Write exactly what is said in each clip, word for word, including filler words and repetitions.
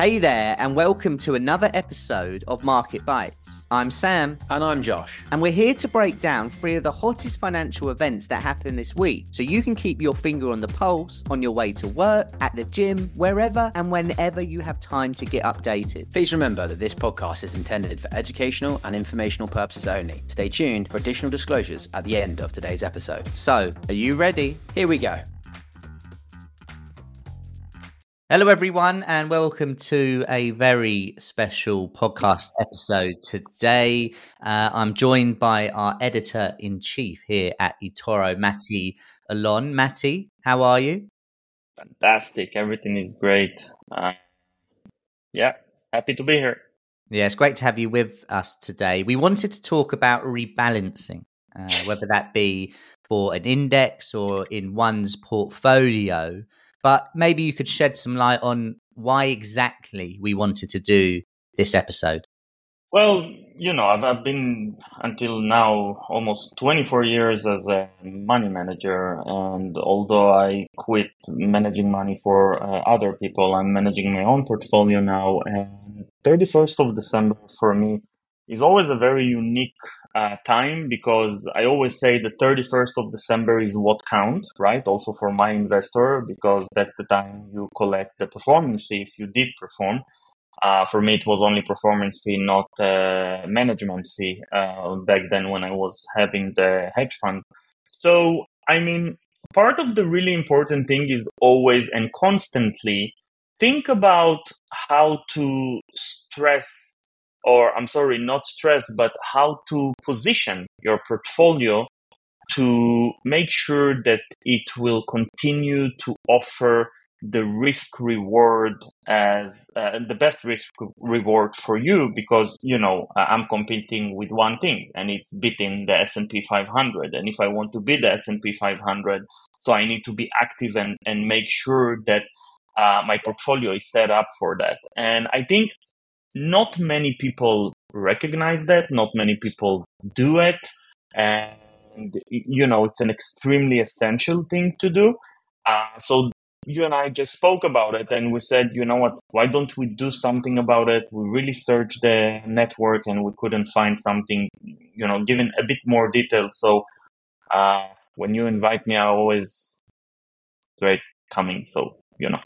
Hey there, and welcome to another episode of Market Bites. I'm Sam. And I'm Josh. And we're here to break down three of the hottest financial events that happened this week, so you can keep your finger on the pulse on your way to work, at the gym, wherever and whenever you have time to get updated. Please remember that this podcast is intended for educational and informational purposes only. Stay tuned for additional disclosures at the end of today's episode. So, are you ready? Here we go. Hello, everyone, and welcome to a very special podcast episode today. Uh, I'm joined by our editor-in-chief here at eToro, Mati Alon. Mati, how are you? Fantastic. Everything is great. Uh, yeah, happy to be here. Yeah, it's great to have you with us today. We wanted to talk about rebalancing, uh, whether that be for an index or in one's portfolio. But maybe you could shed some light on why exactly we wanted to do this episode. Well, you know, I've, I've been until now almost twenty-four years as a money manager. And although I quit managing money for uh, other people, I'm managing my own portfolio now. And thirty-first of December for me is always a very unique uh, time, because I always say the thirty-first of December is what counts, right? Also for my investor, because that's the time you collect the performance fee if you did perform. Uh, for me, it was only performance fee, not uh, management fee uh, back then when I was having the hedge fund. So, I mean, part of the really important thing is always and constantly think about how to stress or I'm sorry, not stress, but how to position your portfolio to make sure that it will continue to offer the risk reward as uh, the best risk reward for you, because, you know, I'm competing with one thing and it's beating the S and P five hundred. And if I want to beat the S and P five hundred, so I need to be active and, and make sure that uh, my portfolio is set up for that. And I think not many people recognize that. Not many people do it. And, you know, it's an extremely essential thing to do. Uh, so you and I just spoke about it and we said, you know what, why don't we do something about it? We really searched the network and we couldn't find something, you know, given a bit more detail. So uh, when you invite me, I always straight coming. So, you know.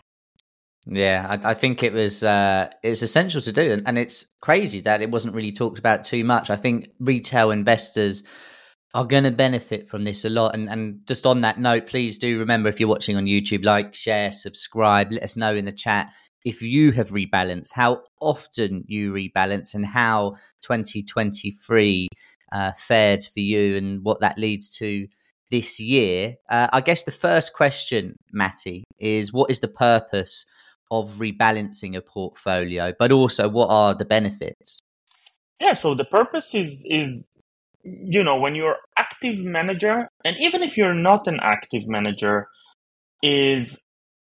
Yeah, I, I think it was uh, it's essential to do, and, and it's crazy that it wasn't really talked about too much. I think retail investors are going to benefit from this a lot. And, and just on that note, please do remember, if you're watching on YouTube, like, share, subscribe. Let us know in the chat if you have rebalanced, how often you rebalance, and how twenty twenty-three uh, fared for you, and what that leads to this year. Uh, I guess the first question, Mati, is what is the purpose of rebalancing a portfolio, but also what are the benefits? Yeah, so the purpose is, is, you know, when you're active manager, and even if you're not an active manager, is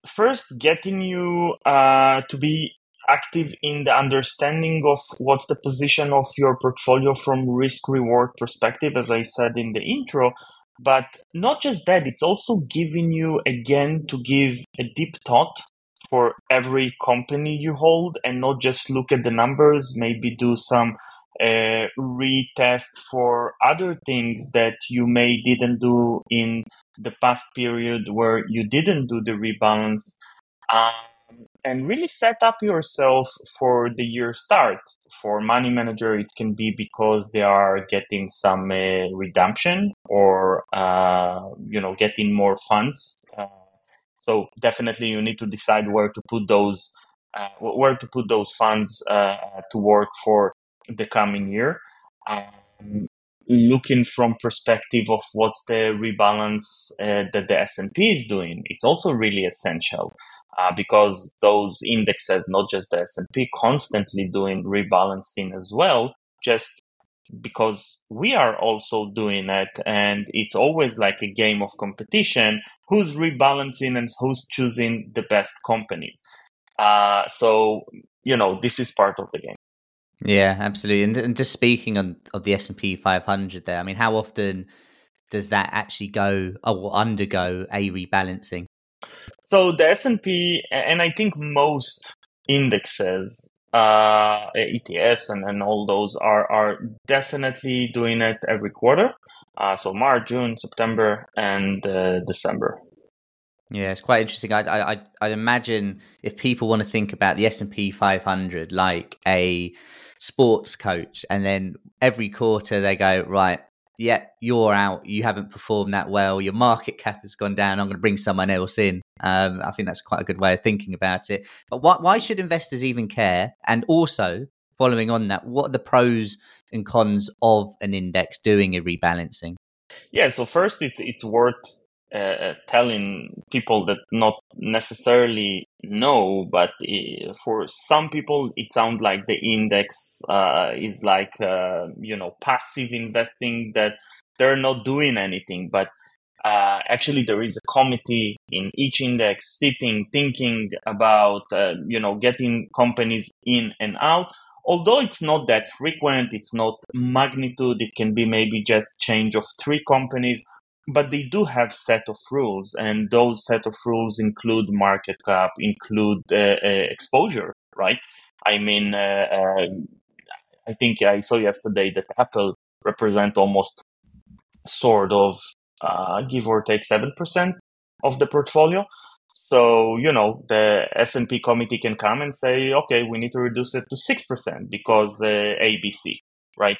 first getting you uh, to be active in the understanding of what's the position of your portfolio from risk-reward perspective, as I said in the intro. But not just that, it's also giving you, again, to give a deep thought for every company you hold and not just look at the numbers, maybe do some uh, retest for other things that you may didn't do in the past period where you didn't do the rebalance, um, and really set up yourself for the year start. For money manager, it can be because they are getting some uh, redemption or, uh, you know, getting more funds. Uh, So definitely you need to decide where to put those uh, where to put those funds uh, to work for the coming year. Um, looking from perspective of what's the rebalance uh, that the S and P is doing, it's also really essential uh, because those indexes, not just the S and P, constantly doing rebalancing as well, just because we are also doing it, and it's always like a game of competition. Who's rebalancing and who's choosing the best companies? Uh, so, you know, this is part of the game. Yeah, absolutely. And, and just speaking on, of the S and P five hundred there, I mean, how often does that actually go or undergo a rebalancing? So the S and P, and I think most indexes, uh, E T Fs, and, and all those are, are definitely doing it every quarter. Uh, so March, June, September, and uh, December. Yeah, it's quite interesting. I I I imagine if people want to think about the S and P five hundred like a sports coach, and then every quarter they go, right, yeah, you're out. You haven't performed that well. Your market cap has gone down. I'm going to bring someone else in. Um, I think that's quite a good way of thinking about it. But what, why should investors even care? And also, following on that, what are the pros and cons of an index doing a rebalancing? Yeah, so first, it, it's worth Uh, telling people that not necessarily know, but uh, for some people it sounds like the index uh, is like uh, you know passive investing, that they're not doing anything. But uh, actually, there is a committee in each index sitting, thinking about uh, you know getting companies in and out. Although it's not that frequent, it's not magnitude. It can be maybe just change of three companies. But they do have set of rules, and those set of rules include market cap, include uh, uh, exposure, right? I mean, uh, uh, I think I saw yesterday that Apple represent almost sort of uh, give or take seven percent of the portfolio. So, you know, the S and P committee can come and say, okay, we need to reduce it to six percent because uh, A B C, right?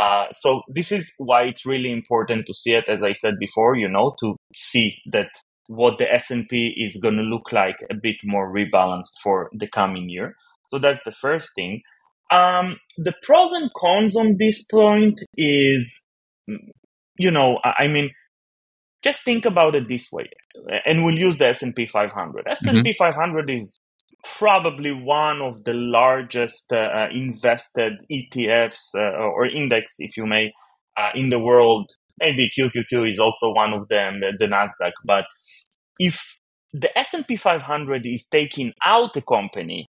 Uh, so this is why it's really important to see it, as I said before, you know, to see that what the S and P is going to look like a bit more rebalanced for the coming year. So that's the first thing. Um, the pros and cons on this point is, you know, I mean, just think about it this way, and we'll use the S and P five hundred. Mm-hmm. S and P five hundred is probably one of the largest uh, invested E T Fs uh, or index, if you may, uh, in the world. Maybe Q Q Q is also one of them, the, the Nasdaq. But if the S and P five hundred is taking out a company,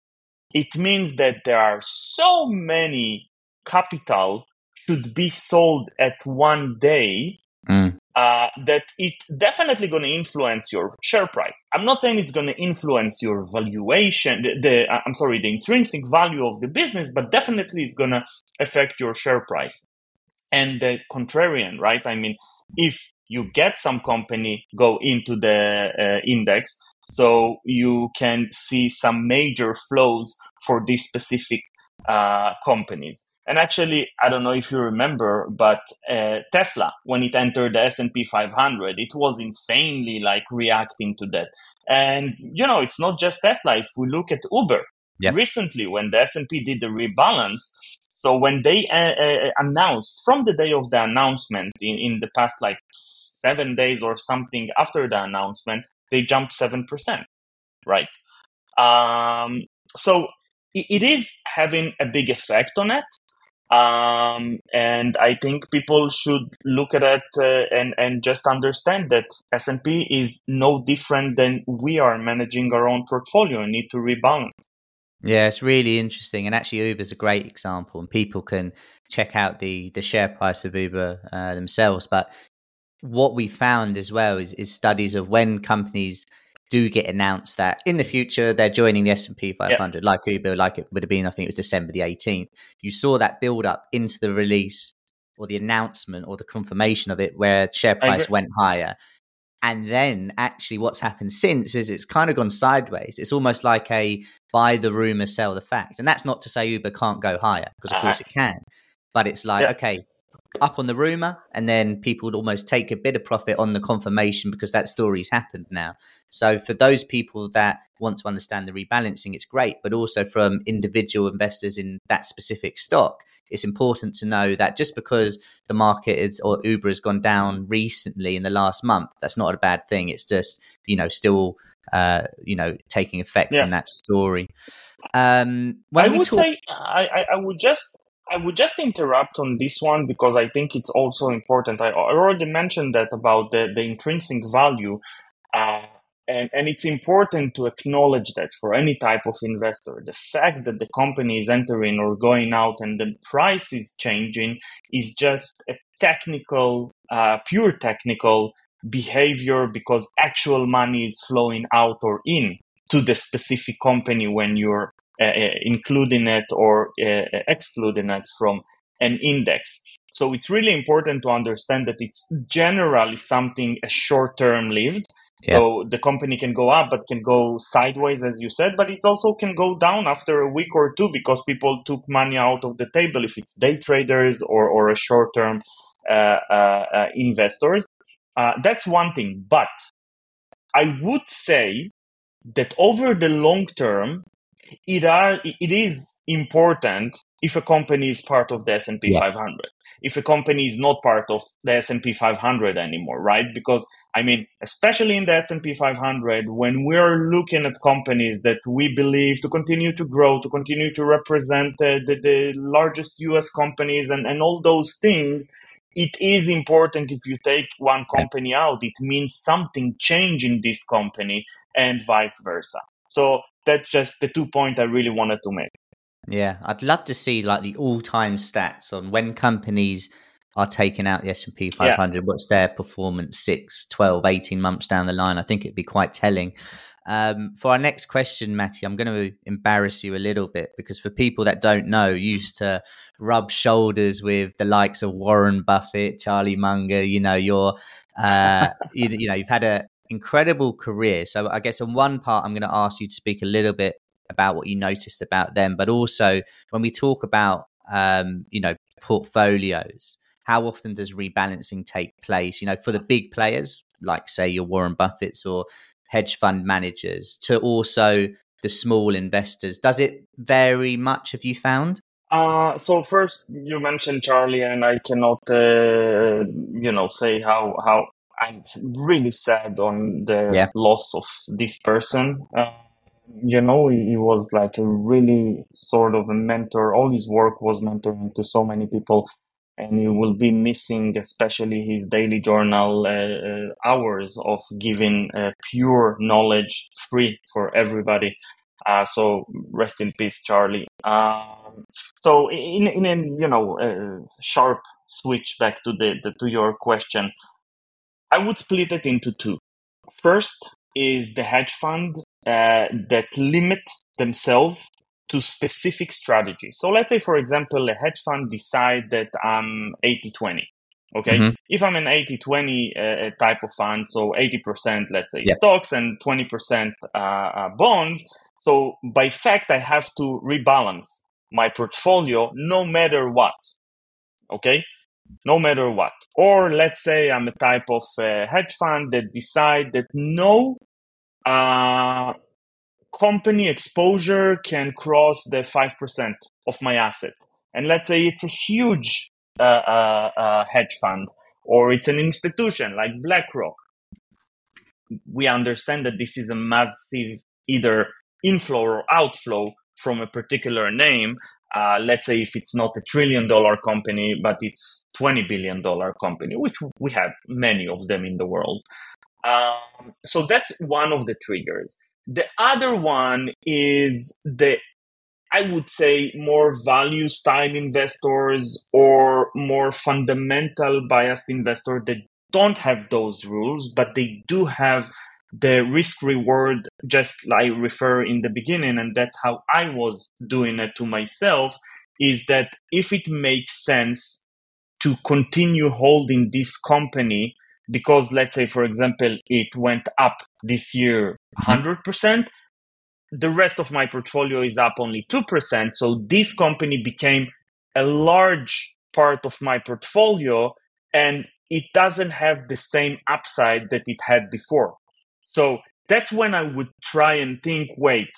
it means that there are so many capital should be sold at one day. Mm. Uh, that it definitely going to influence your share price. I'm not saying it's going to influence your valuation, the, the I'm sorry, the intrinsic value of the business, but definitely it's going to affect your share price. And the contrarian, right? I mean, if you get some company go into the uh, index, so you can see some major flows for these specific uh, companies. And actually, I don't know if you remember, but uh, Tesla, when it entered the S and P five hundred, it was insanely like reacting to that. And, you know, it's not just Tesla. If we look at Uber, yep. Recently when the S and P did the rebalance, so when they uh, uh, announced, from the day of the announcement, in, in the past like seven days or something after the announcement, they jumped seven percent, right? Um, so it, it is having a big effect on it. Um, and I think people should look at it uh, and, and just understand that S and P is no different than we are managing our own portfolio and need to rebalance. Yeah, it's really interesting. And actually, Uber is a great example, and people can check out the, the share price of Uber uh, themselves. But what we found as well is, is studies of when companies do get announced that in the future they're joining the S and P five hundred, yeah. like Uber, like it would have been, I think it was December the eighteenth. You saw that build up into the release or the announcement or the confirmation of it where share price went higher. And then actually what's happened since is it's kind of gone sideways. It's almost like a buy the rumor, sell the fact. And that's not to say Uber can't go higher, because of course it can. But it's like, yeah. okay, up on the rumor, and then people would almost take a bit of profit on the confirmation because that story's happened now. So for those people that want to understand the rebalancing, it's great, but also from individual investors in that specific stock, it's important to know that just because the market is, or Uber has gone down recently in the last month, that's not a bad thing. It's just, you know, still, uh, you know, taking effect yeah. from that story. Um, I would talk- say, I, I would just, I would just interrupt on this one because I think it's also important. I already mentioned that about the, the intrinsic value, uh, and, and it's important to acknowledge that for any type of investor. The fact that the company is entering or going out and the price is changing is just a technical, uh, pure technical behavior, because actual money is flowing out or in to the specific company when you're uh, including it or uh, excluding it from an index. So it's really important to understand that it's generally something short-term lived. Yeah. So the company can go up, but can go sideways, as you said, but it also can go down after a week or two because people took money out of the table if it's day traders or, or a short-term uh, uh, uh, investors. Uh, that's one thing. But I would say that over the long term, it are it is important if a company is part of the S and P yeah. five hundred. If a company is not part of the S and P five hundred anymore, right? Because, I mean, especially in the S and P five hundred, when we're looking at companies that we believe to continue to grow, to continue to represent uh, the, the largest U S companies and, and all those things, it is important if you take one company out. It means something changed in this company and vice versa. So that's just the two points I really wanted to make. Yeah, I'd love to see like the all-time stats on when companies are taking out the S and P five hundred, yeah. what's their performance six, twelve, eighteen months down the line. I think it'd be quite telling. Um, for our next question, Mati, I'm going to embarrass you a little bit because for people that don't know, you used to rub shoulders with the likes of Warren Buffett, Charlie Munger, you know, you're, uh, you, you know, you've had an incredible career. So I guess on one part, I'm going to ask you to speak a little bit about what you noticed about them, but also when we talk about um you know portfolios, how often does rebalancing take place, you know, for the big players like say your Warren Buffett's or hedge fund managers to also the small investors? Does it vary much, have you found? Uh so first you mentioned Charlie, and I cannot uh, you know say how how I'm really sad on the yeah. loss of this person. uh, You know, he was like a really sort of a mentor. All his work was mentoring to so many people, and he will be missing, especially his daily journal uh, hours of giving uh, pure knowledge free for everybody. Uh, so rest in peace, Charlie. Um, so in, in, in, you know, uh, sharp switch back to the, the, to your question, I would split it into two. First is the hedge fund Uh, that limit themselves to specific strategies. So let's say, for example, a hedge fund decide that I'm eighty twenty, okay? Mm-hmm. If I'm an eighty twenty uh, type of fund, so eighty percent, let's say, yeah. stocks and twenty percent uh, uh, bonds, so by fact, I have to rebalance my portfolio no matter what, okay? No matter what. Or let's say I'm a type of uh, hedge fund that decide that no Uh, company exposure can cross the five percent of my asset. And let's say it's a huge uh, uh, uh, hedge fund or it's an institution like BlackRock. We understand that this is a massive either inflow or outflow from a particular name. Uh, let's say if it's not a trillion dollar company, but it's twenty billion dollar company, which we have many of them in the world. Um, so that's one of the triggers. The other one is the, I would say, more value style investors or more fundamental biased investors that don't have those rules, but they do have the risk reward, just like I refer in the beginning, and that's how I was doing it to myself, is that if it makes sense to continue holding this company, because let's say, for example, it went up this year one hundred percent, the rest of my portfolio is up only two percent. So this company became a large part of my portfolio and it doesn't have the same upside that it had before. So that's when I would try and think, wait,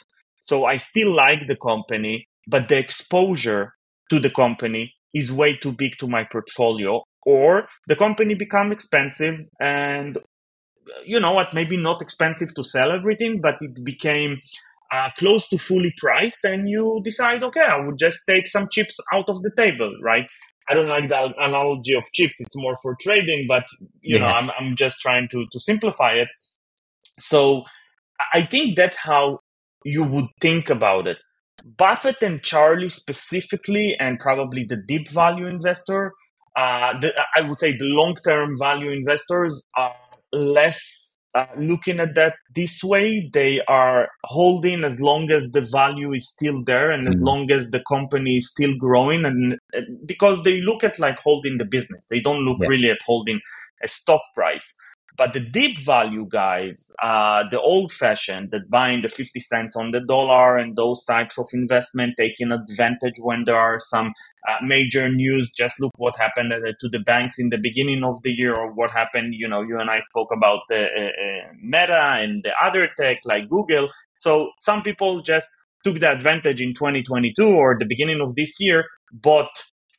so I still like the company, but the exposure to the company is way too big to my portfolio. Or the company become expensive and, you know what, maybe not expensive to sell everything, but it became uh, close to fully priced and you decide, okay, I would just take some chips out of the table, right? I don't like the analogy of chips. It's more for trading, but, you yes. know, I'm, I'm just trying to, to simplify it. So I think that's how you would think about it. Buffett and Charlie specifically, and probably the deep value investor, Uh, the, I would say the long-term value investors are less uh, looking at that this way. They are holding as long as the value is still there and mm-hmm. as long as the company is still growing. And uh, because they look at like holding the business, they don't look yeah. really at holding a stock price. But the deep value guys, uh, the old-fashioned, that buying the fifty cents on the dollar and those types of investment, taking advantage when there are some uh, major news. Just look what happened to the banks in the beginning of the year, or what happened. You know, you and I spoke about uh, uh, Meta and the other tech like Google. So some people just took the advantage in twenty twenty-two or the beginning of this year, bought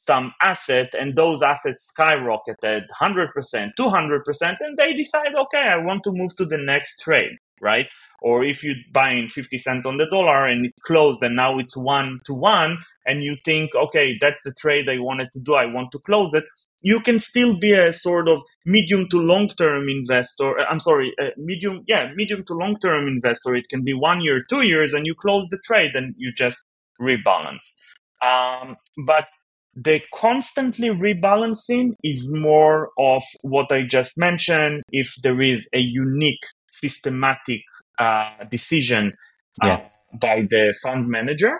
some asset, and those assets skyrocketed one hundred percent, two hundred percent, and they decide, okay, I want to move to the next trade, right? Or if you're buying fifty cents on the dollar and it closed and now it's one to one, and you think, okay, that's the trade I wanted to do, I want to close it, you can still be a sort of medium to long-term investor. I'm sorry, uh, medium, yeah, medium to long-term investor. It can be one year, two years, and you close the trade and you just rebalance. Um, but the constantly rebalancing is more of what I just mentioned. If there is a unique systematic uh, decision uh, yeah. by the fund manager,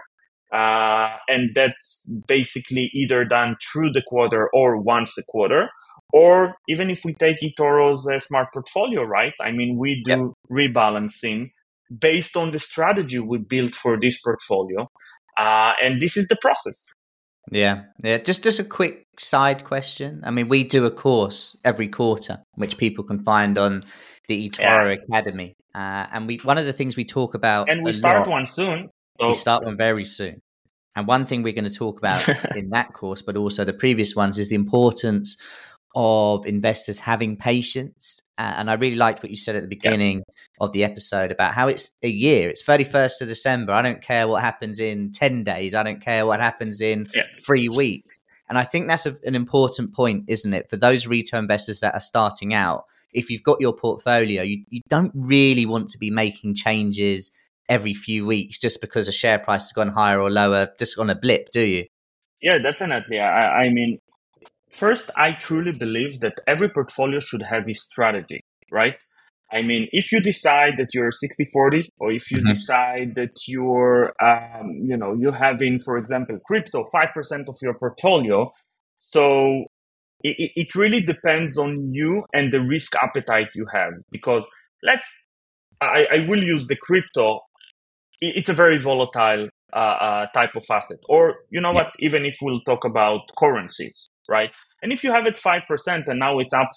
uh, and that's basically either done through the quarter or once a quarter, or even if we take eToro's uh, smart portfolio, right? I mean, we do yeah. rebalancing based on the strategy we built for this portfolio. Uh, and this is the process. Yeah, yeah. Just, just a quick side question. I mean, we do a course every quarter, which people can find on the eToro yeah. Academy, uh, and we one of the things we talk about, and we start lot, one soon. So. We start one very soon, and one thing we're going to talk about in that course, but also the previous ones, is the importance of investors having patience. Uh, and I really liked what you said at the beginning yeah. of the episode about how it's a year. It's thirty-first of December. I don't care what happens in ten days. I don't care what happens in yeah. three weeks. And I think that's a, an important point, isn't it? For those retail investors that are starting out, if you've got your portfolio, you, you don't really want to be making changes every few weeks just because a share price has gone higher or lower, just on a blip, do you? Yeah, definitely. I, I mean, first, I truly believe that every portfolio should have a strategy, right? I mean, if you decide that you're sixty forty, or if you mm-hmm. decide that you're, um, you know, you have in, for example, crypto, five percent of your portfolio. So it, it really depends on you and the risk appetite you have. Because let's, I, I will use the crypto. It's a very volatile uh, uh, type of asset. Or, you know yeah. what, even if we'll talk about currencies. Right. And if you have it five percent and now it's up,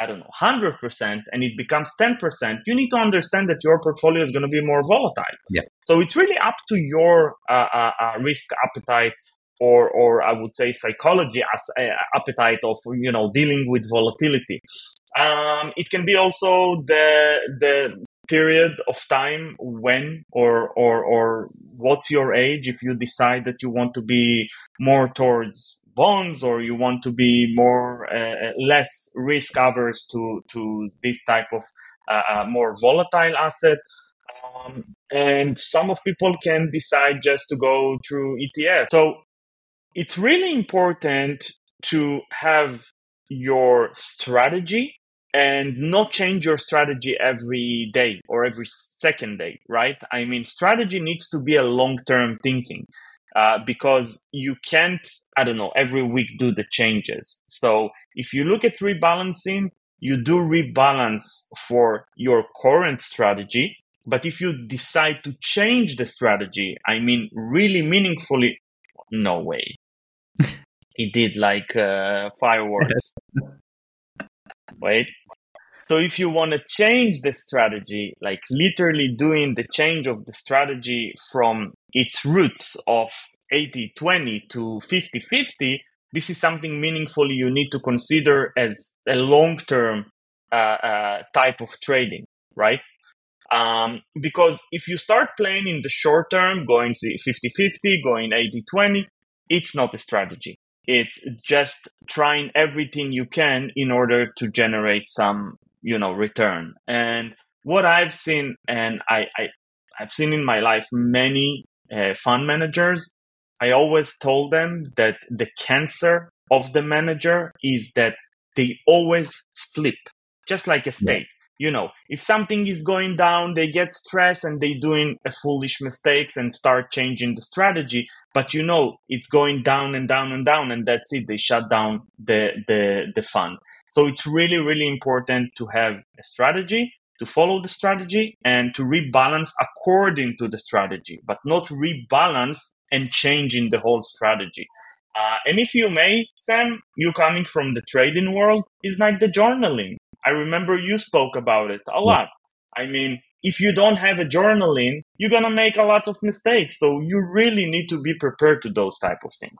I don't know, one hundred percent and it becomes ten percent, you need to understand that your portfolio is going to be more volatile. Yeah. So it's really up to your uh, uh, risk appetite or, or I would say psychology as, uh, appetite of, you know, dealing with volatility. Um, it can be also the the period of time when or, or, or what's your age if you decide that you want to be more towards bonds, or you want to be more uh, less risk averse to to this type of uh, more volatile asset, um, and some of people can decide just to go through E T F. So it's really important to have your strategy and not change your strategy every day or every second day, right? I mean, strategy needs to be a long-term thinking. Uh, because you can't, I don't know, every week do the changes. So if you look at rebalancing, you do rebalance for your current strategy. But if you decide to change the strategy, I mean, really meaningfully, no way. It did like uh, fireworks. Wait. So if you want to change the strategy, like literally doing the change of the strategy from its roots of eighty twenty to fifty fifty, this is something meaningfully you need to consider as a long-term uh, uh, type of trading, right? Um, because if you start playing in the short term, going fifty fifty, going eighty twenty, it's not a strategy. It's just trying everything you can in order to generate some, you know, return. And what I've seen, and I, I I've seen in my life many uh, fund managers, I always told them that the cancer of the manager is that they always flip, just like a steak. You know, if something is going down, they get stressed and they doing a foolish mistakes and start changing the strategy. But, you know, it's going down and down and down, and that's it. They shut down the, the, the fund. So it's really, really important to have a strategy, to follow the strategy, and to rebalance according to the strategy, but not rebalance and changing the whole strategy. Uh, and if you may, Sam, you coming from the trading world, is like the journaling. I remember you spoke about it a lot. I mean, if you don't have a journaling, you're going to make a lot of mistakes. So you really need to be prepared to those type of things.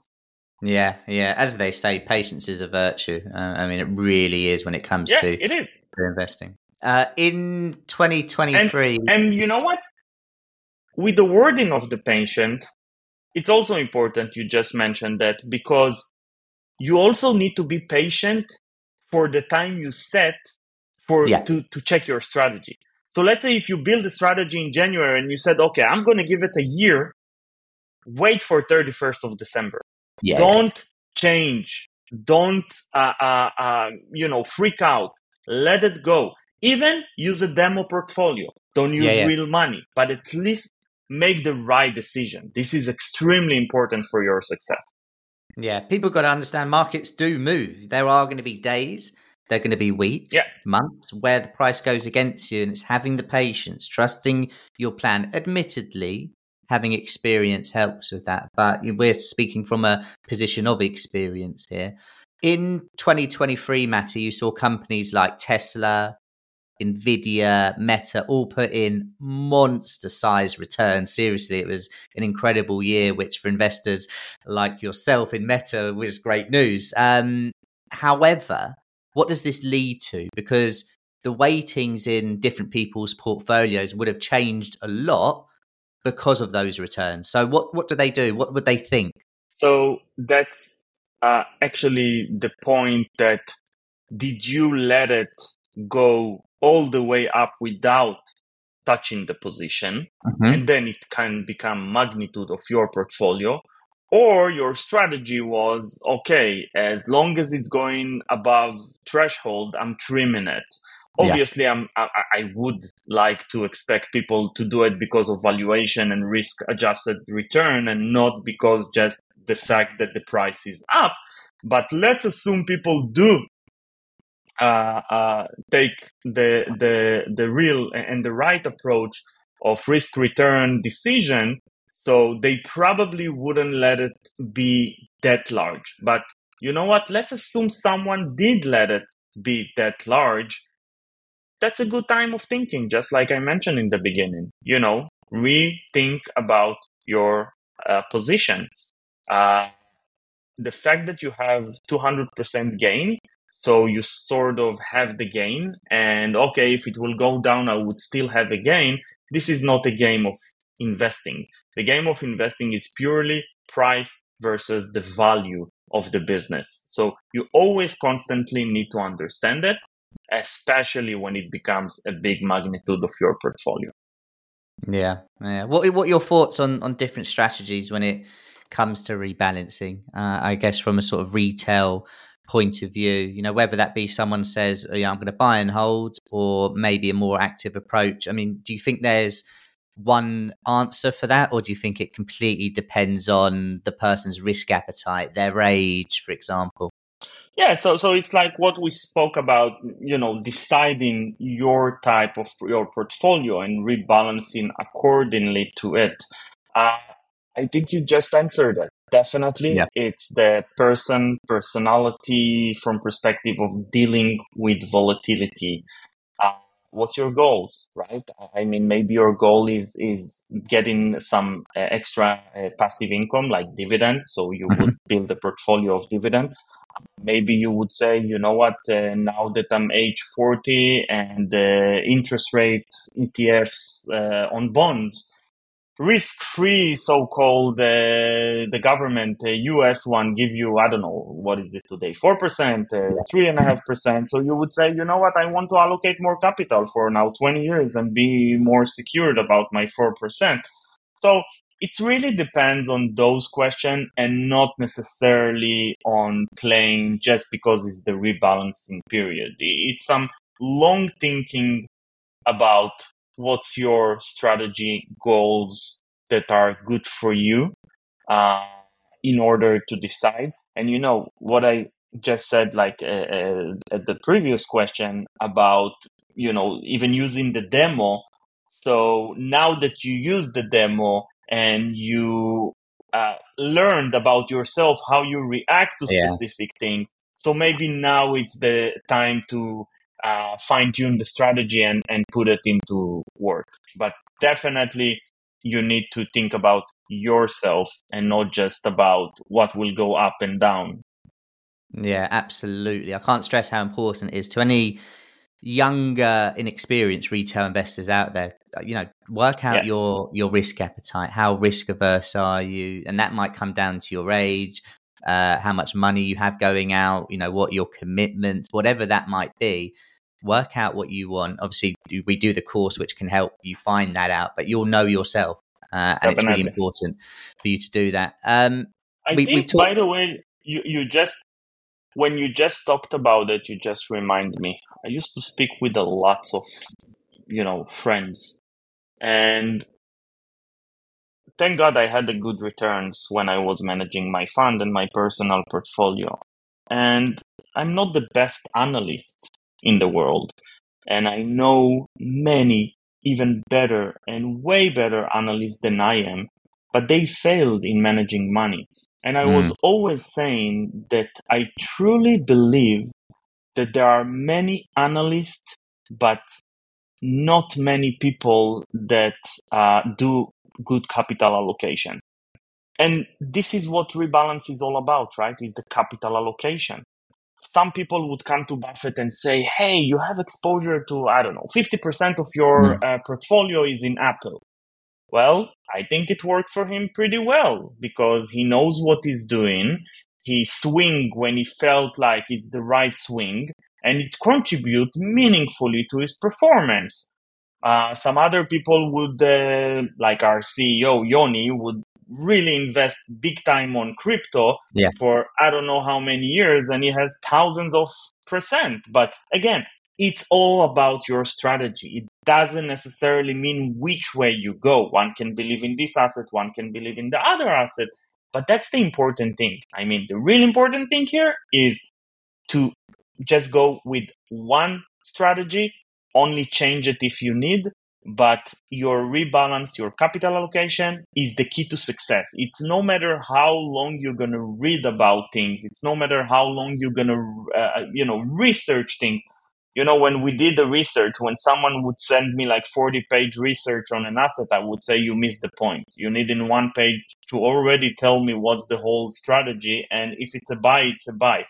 Yeah, yeah. As they say, patience is a virtue. Uh, I mean, it really is when it comes yeah, to it is. investing. Uh, in twenty twenty-three. And, and you know what? With the wording of the patient, it's also important you just mentioned that, because you also need to be patient for the time you set for yeah. to, to check your strategy. So let's say if you build a strategy in January and you said, okay, I'm going to give it a year, wait for thirty-first of December. Yeah. Don't change. Don't, uh, uh, uh, you know, freak out. Let it go. Even use a demo portfolio. Don't use yeah, yeah. real money, but at least make the right decision. This is extremely important for your success. Yeah, people got to understand markets do move. There are going to be days, there are going to be weeks, yeah. months where the price goes against you, and it's having the patience, trusting your plan. Admittedly, having experience helps with that, but we're speaking from a position of experience here. In twenty twenty-three, Mati, you saw companies like Tesla, Nvidia, Meta all put in monster size returns. Seriously, it was an incredible year, which for investors like yourself in Meta was great news. Um, however, what does this lead to? Because the weightings in different people's portfolios would have changed a lot because of those returns. So what, what do they do? What would they think? So that's uh, actually the point that did you let it go all the way up without touching the position, mm-hmm. and then it can become magnitude of your portfolio, or your strategy was, okay, as long as it's going above threshold, I'm trimming it. Obviously, yeah. I'm, I, I would like to expect people to do it because of valuation and risk-adjusted return, and not because just the fact that the price is up. But let's assume people do Uh, uh, take the the the real and the right approach of risk return decision, so they probably wouldn't let it be that large. But you know what? Let's assume someone did let it be that large. That's a good time of thinking, just like I mentioned in the beginning. You know, rethink about your uh, position. Uh, the fact that you have two hundred percent gain. So you sort of have the gain, and okay, if it will go down, I would still have a gain. This is not a game of investing. The game of investing is purely price versus the value of the business. So you always constantly need to understand it, especially when it becomes a big magnitude of your portfolio. Yeah. yeah. What, what are your thoughts on, on different strategies when it comes to rebalancing? Uh, I guess from a sort of retail point of view, you know, whether that be someone says, oh, yeah, I'm going to buy and hold, or maybe a more active approach. I mean, do you think there's one answer for that? Or do you think it completely depends on the person's risk appetite, their age, for example? Yeah. So, so it's like what we spoke about, you know, deciding your type of your portfolio and rebalancing accordingly to it. Uh, I think you just answered it. Definitely. Yeah. It's the person, personality from perspective of dealing with volatility. Uh, what's your goals, right? I mean, maybe your goal is, is getting some uh, extra uh, passive income like dividend. So you mm-hmm. would build a portfolio of dividend. Maybe you would say, you know what, uh, now that I'm age forty and uh, interest rate E T Fs uh, on bonds, risk-free, so-called, uh, the government, uh, U S one, give you, I don't know, what is it today, four percent, three point five percent. So you would say, you know what, I want to allocate more capital for now twenty years and be more secured about my four percent. So it really depends on those questions and not necessarily on playing just because it's the rebalancing period. It's some long thinking about what's your strategy goals that are good for you uh, in order to decide. And, you know, what I just said, like uh, uh, at the previous question about, you know, even using the demo. So now that you use the demo and you uh, learned about yourself, how you react to yeah. specific things. So maybe now it's the time to uh, fine tune the strategy and, and put it into work. But definitely you need to think about yourself and not just about what will go up and down. Yeah, absolutely. I can't stress how important it is to any younger, inexperienced retail investors out there. You know, work out yeah. your your risk appetite. How risk averse are you? And that might come down to your age, uh, how much money you have going out, you know, what your commitments, whatever that might be. Work out what you want. Obviously, we do the course which can help you find that out, but you'll know yourself. Uh, and Definitely. It's really important for you to do that. Um, I we, think, we talk- by the way, you, you just... When you just talked about it, you just remind me. I used to speak with a lots of, you know, friends, and thank God I had a good returns when I was managing my fund and my personal portfolio. And I'm not the best analyst in the world, and I know many even better and way better analysts than I am, but they failed in managing money. And I mm. was always saying that I truly believe that there are many analysts, but not many people that uh, do good capital allocation. And this is what rebalance is all about, right? Is the capital allocation. Some people would come to Buffett and say, hey, you have exposure to, I don't know, fifty percent of your mm. uh, portfolio is in Apple. Well, I think it worked for him pretty well because he knows what he's doing. He swing when he felt like it's the right swing, and it contributes meaningfully to his performance. Uh, some other people would, uh, like our C E O, Yoni, would really invest big time on crypto yeah. for I don't know how many years, and he has thousands of percent. But again, it's all about your strategy. It doesn't necessarily mean which way you go. One can believe in this asset, one can believe in the other asset, but that's the important thing. I mean, the real important thing here is to just go with one strategy, only change it if you need, but your rebalance, your capital allocation is the key to success. It's no matter how long you're going to read about things. It's no matter how long you're going to, uh, you know, research things. You know, when we did the research, when someone would send me like forty page research on an asset, I would say you missed the point. You need in one page to already tell me what's the whole strategy. And if it's a buy, it's a buy.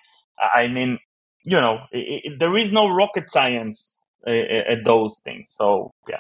I mean, you know, it, it, there is no rocket science uh, at those things. So, yeah.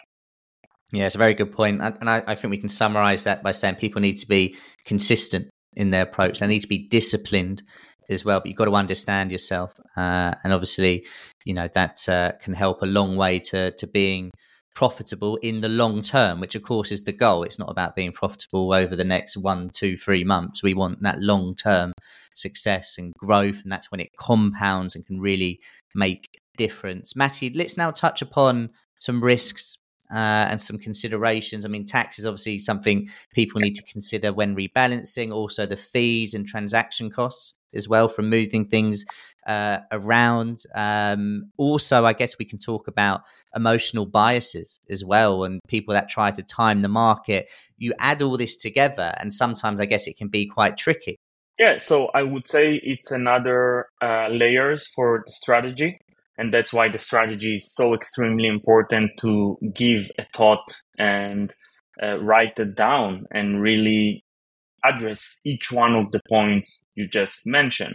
Yeah, it's a very good point. And I, I think we can summarize that by saying people need to be consistent in their approach. They need to be disciplined as well, but you've got to understand yourself, uh, and obviously, you know, that uh, can help a long way to to being profitable in the long term, which of course is the goal. It's not about being profitable over the next one, two, three months. We want that long term success and growth, and that's when it compounds and can really make a difference. Mati, let's now touch upon some risks uh, and some considerations. I mean, tax is obviously something people need to consider when rebalancing. Also, the fees and transaction costs as well from moving things uh, around. Um, also, I guess we can talk about emotional biases as well, and people that try to time the market. You add all this together, and sometimes I guess it can be quite tricky. Yeah, so I would say it's another uh, layers for the strategy, and that's why the strategy is so extremely important to give a thought and uh, write it down and really address each one of the points you just mentioned.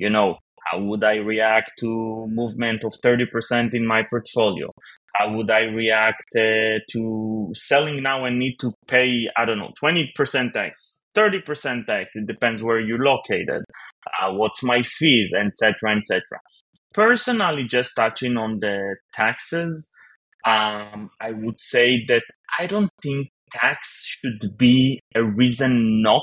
You know, how would I react to movement of thirty percent in my portfolio? How would I react uh, to selling now and need to pay, I don't know, twenty percent tax, thirty percent tax? It depends where you're located. Uh, what's my fees, et cetera, et cetera. Personally, just touching on the taxes, um, I would say that I don't think tax should be a reason not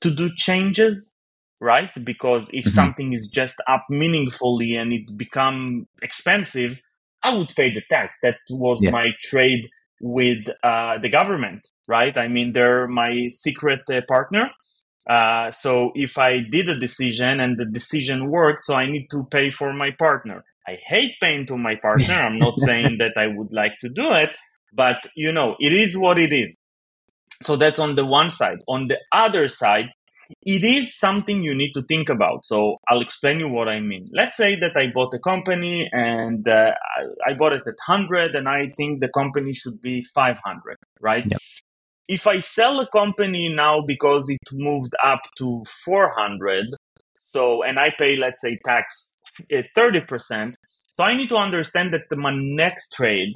to do changes, right? Because if mm-hmm. something is just up meaningfully and it become expensive, I would pay the tax. That was yeah. my trade with uh, the government, right? I mean, they're my secret uh, partner. Uh, so if I did a decision and the decision worked, so I need to pay for my partner. I hate paying to my partner. I'm not saying that I would like to do it, but you know, it is what it is. So that's on the one side. On the other side, it is something you need to think about. So I'll explain you what I mean. Let's say that I bought a company and uh, I, I bought it at one hundred and I think the company should be five hundred, right? Yeah. If I sell a company now because it moved up to four hundred, so and I pay, let's say, tax uh, thirty percent, so I need to understand that my next trade,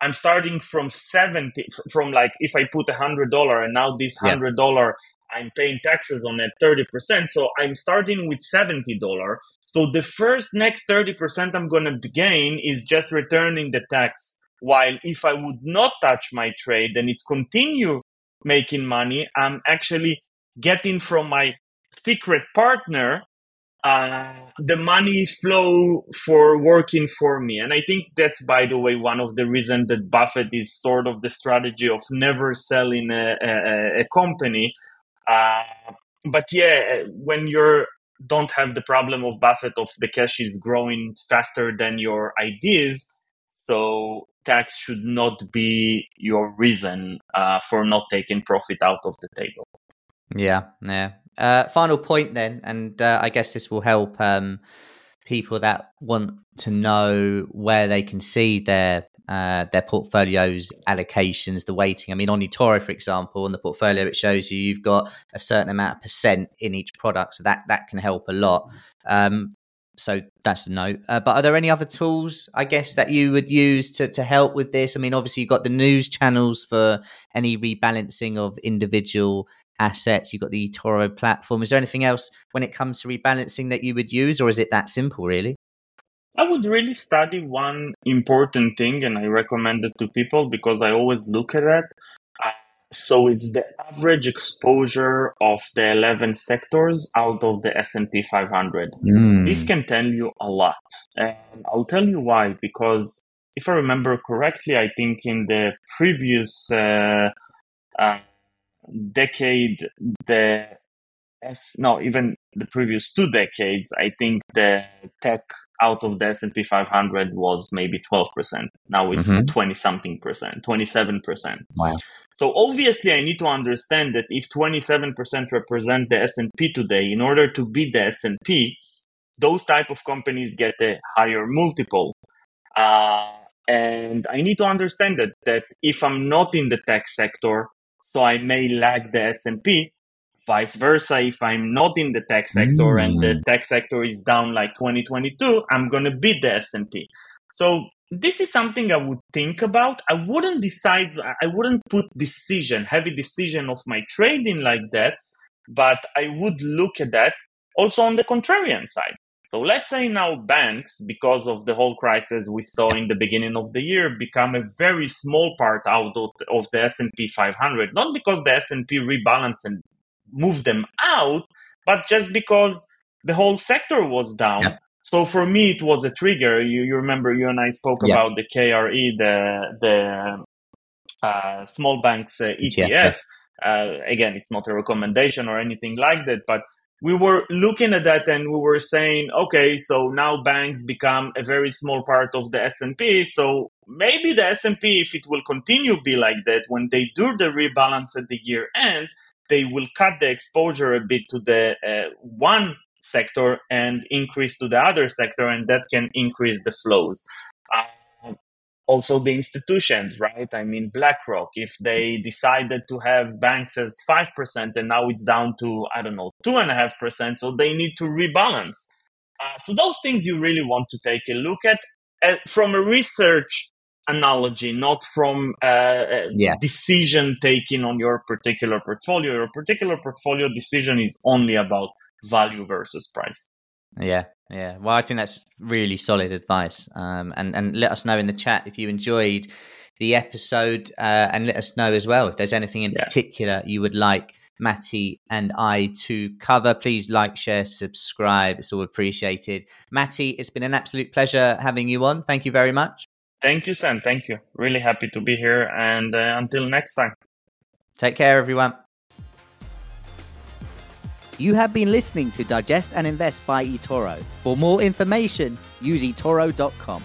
I'm starting from seventy, from like if I put one hundred dollars and now this one hundred dollars, yeah. I'm paying taxes on that thirty percent, so I'm starting with seventy dollars. So the first next thirty percent I'm going to gain is just returning the tax. While if I would not touch my trade and it's continue making money, I'm actually getting from my secret partner uh, the money flow for working for me. And I think that's, by the way, one of the reasons that Buffett is sort of the strategy of never selling a, a, a company. Uh, but yeah, when you're don't have the problem of Buffett of the cash is growing faster than your ideas, so tax should not be your reason uh, for not taking profit out of the table. Yeah, yeah. Uh, final point then, and uh, I guess this will help um, people that want to know where they can see their uh, their portfolios, allocations, the weighting. I mean, on eToro, for example, on the portfolio, it shows you you've got a certain amount of percent in each product, so that, that can help a lot. Um, So that's a no. Uh, but are there any other tools, I guess, that you would use to, to help with this? I mean, obviously, you've got the news channels for any rebalancing of individual assets. You've got the eToro platform. Is there anything else when it comes to rebalancing that you would use, or is it that simple, really? I would really study one important thing, and I recommend it to people because I always look at it. So it's the average exposure of the eleven sectors out of the S and P five hundred. Mm. This can tell you a lot. And I'll tell you why, because if I remember correctly, I think in the previous uh, uh, decade, the S, no, even the previous two decades, I think the tech out of the S and P five hundred was maybe twelve percent. Now it's mm-hmm. twenty something percent, twenty-seven percent. Wow. So obviously, I need to understand that if twenty-seven percent represent the S and P today, in order to beat the S and P, those type of companies get a higher multiple. Uh, and I need to understand that, that if I'm not in the tech sector, so I may lag the S and P, vice versa, if I'm not in the tech sector mm. and the tech sector is down like twenty twenty-two, I'm going to beat the S and P. So this is something I would think about. I wouldn't decide, I wouldn't put decision, heavy decision of my trading like that, but I would look at that also on the contrarian side. So let's say now banks, because of the whole crisis we saw in the beginning of the year, become a very small part out of, of the S and P five hundred, not because the S and P rebalanced and moved them out, but just because the whole sector was down. Yeah. So for me, it was a trigger. You, you remember you and I spoke yeah. about the K R E, the the uh, small banks uh, E T F. Yeah. Uh, again, it's not a recommendation or anything like that, but we were looking at that and we were saying, okay, so now banks become a very small part of the S and P. So maybe the S and P, if it will continue be like that, when they do the rebalance at the year end, they will cut the exposure a bit to the uh, one sector and increase to the other sector, and that can increase the flows. Uh, also the institutions, right? I mean, BlackRock, if they decided to have banks as five percent and now it's down to, I don't know, two and a half percent. So they need to rebalance. Uh, so those things you really want to take a look at uh, from a research analogy, not from uh, yeah. decision taking on your particular portfolio. Your particular portfolio decision is only about value versus price. Yeah, yeah. Well, I think that's really solid advice. Um, and, and let us know in the chat if you enjoyed the episode uh, and let us know as well if there's anything in yeah. particular you would like Mati and I to cover. Please like, share, subscribe. It's all appreciated. Mati, it's been an absolute pleasure having you on. Thank you very much. Thank you, Sam. Thank you. Really happy to be here. And uh, until next time. Take care, everyone. You have been listening to Digest and Invest by eToro. For more information, use e toro dot com.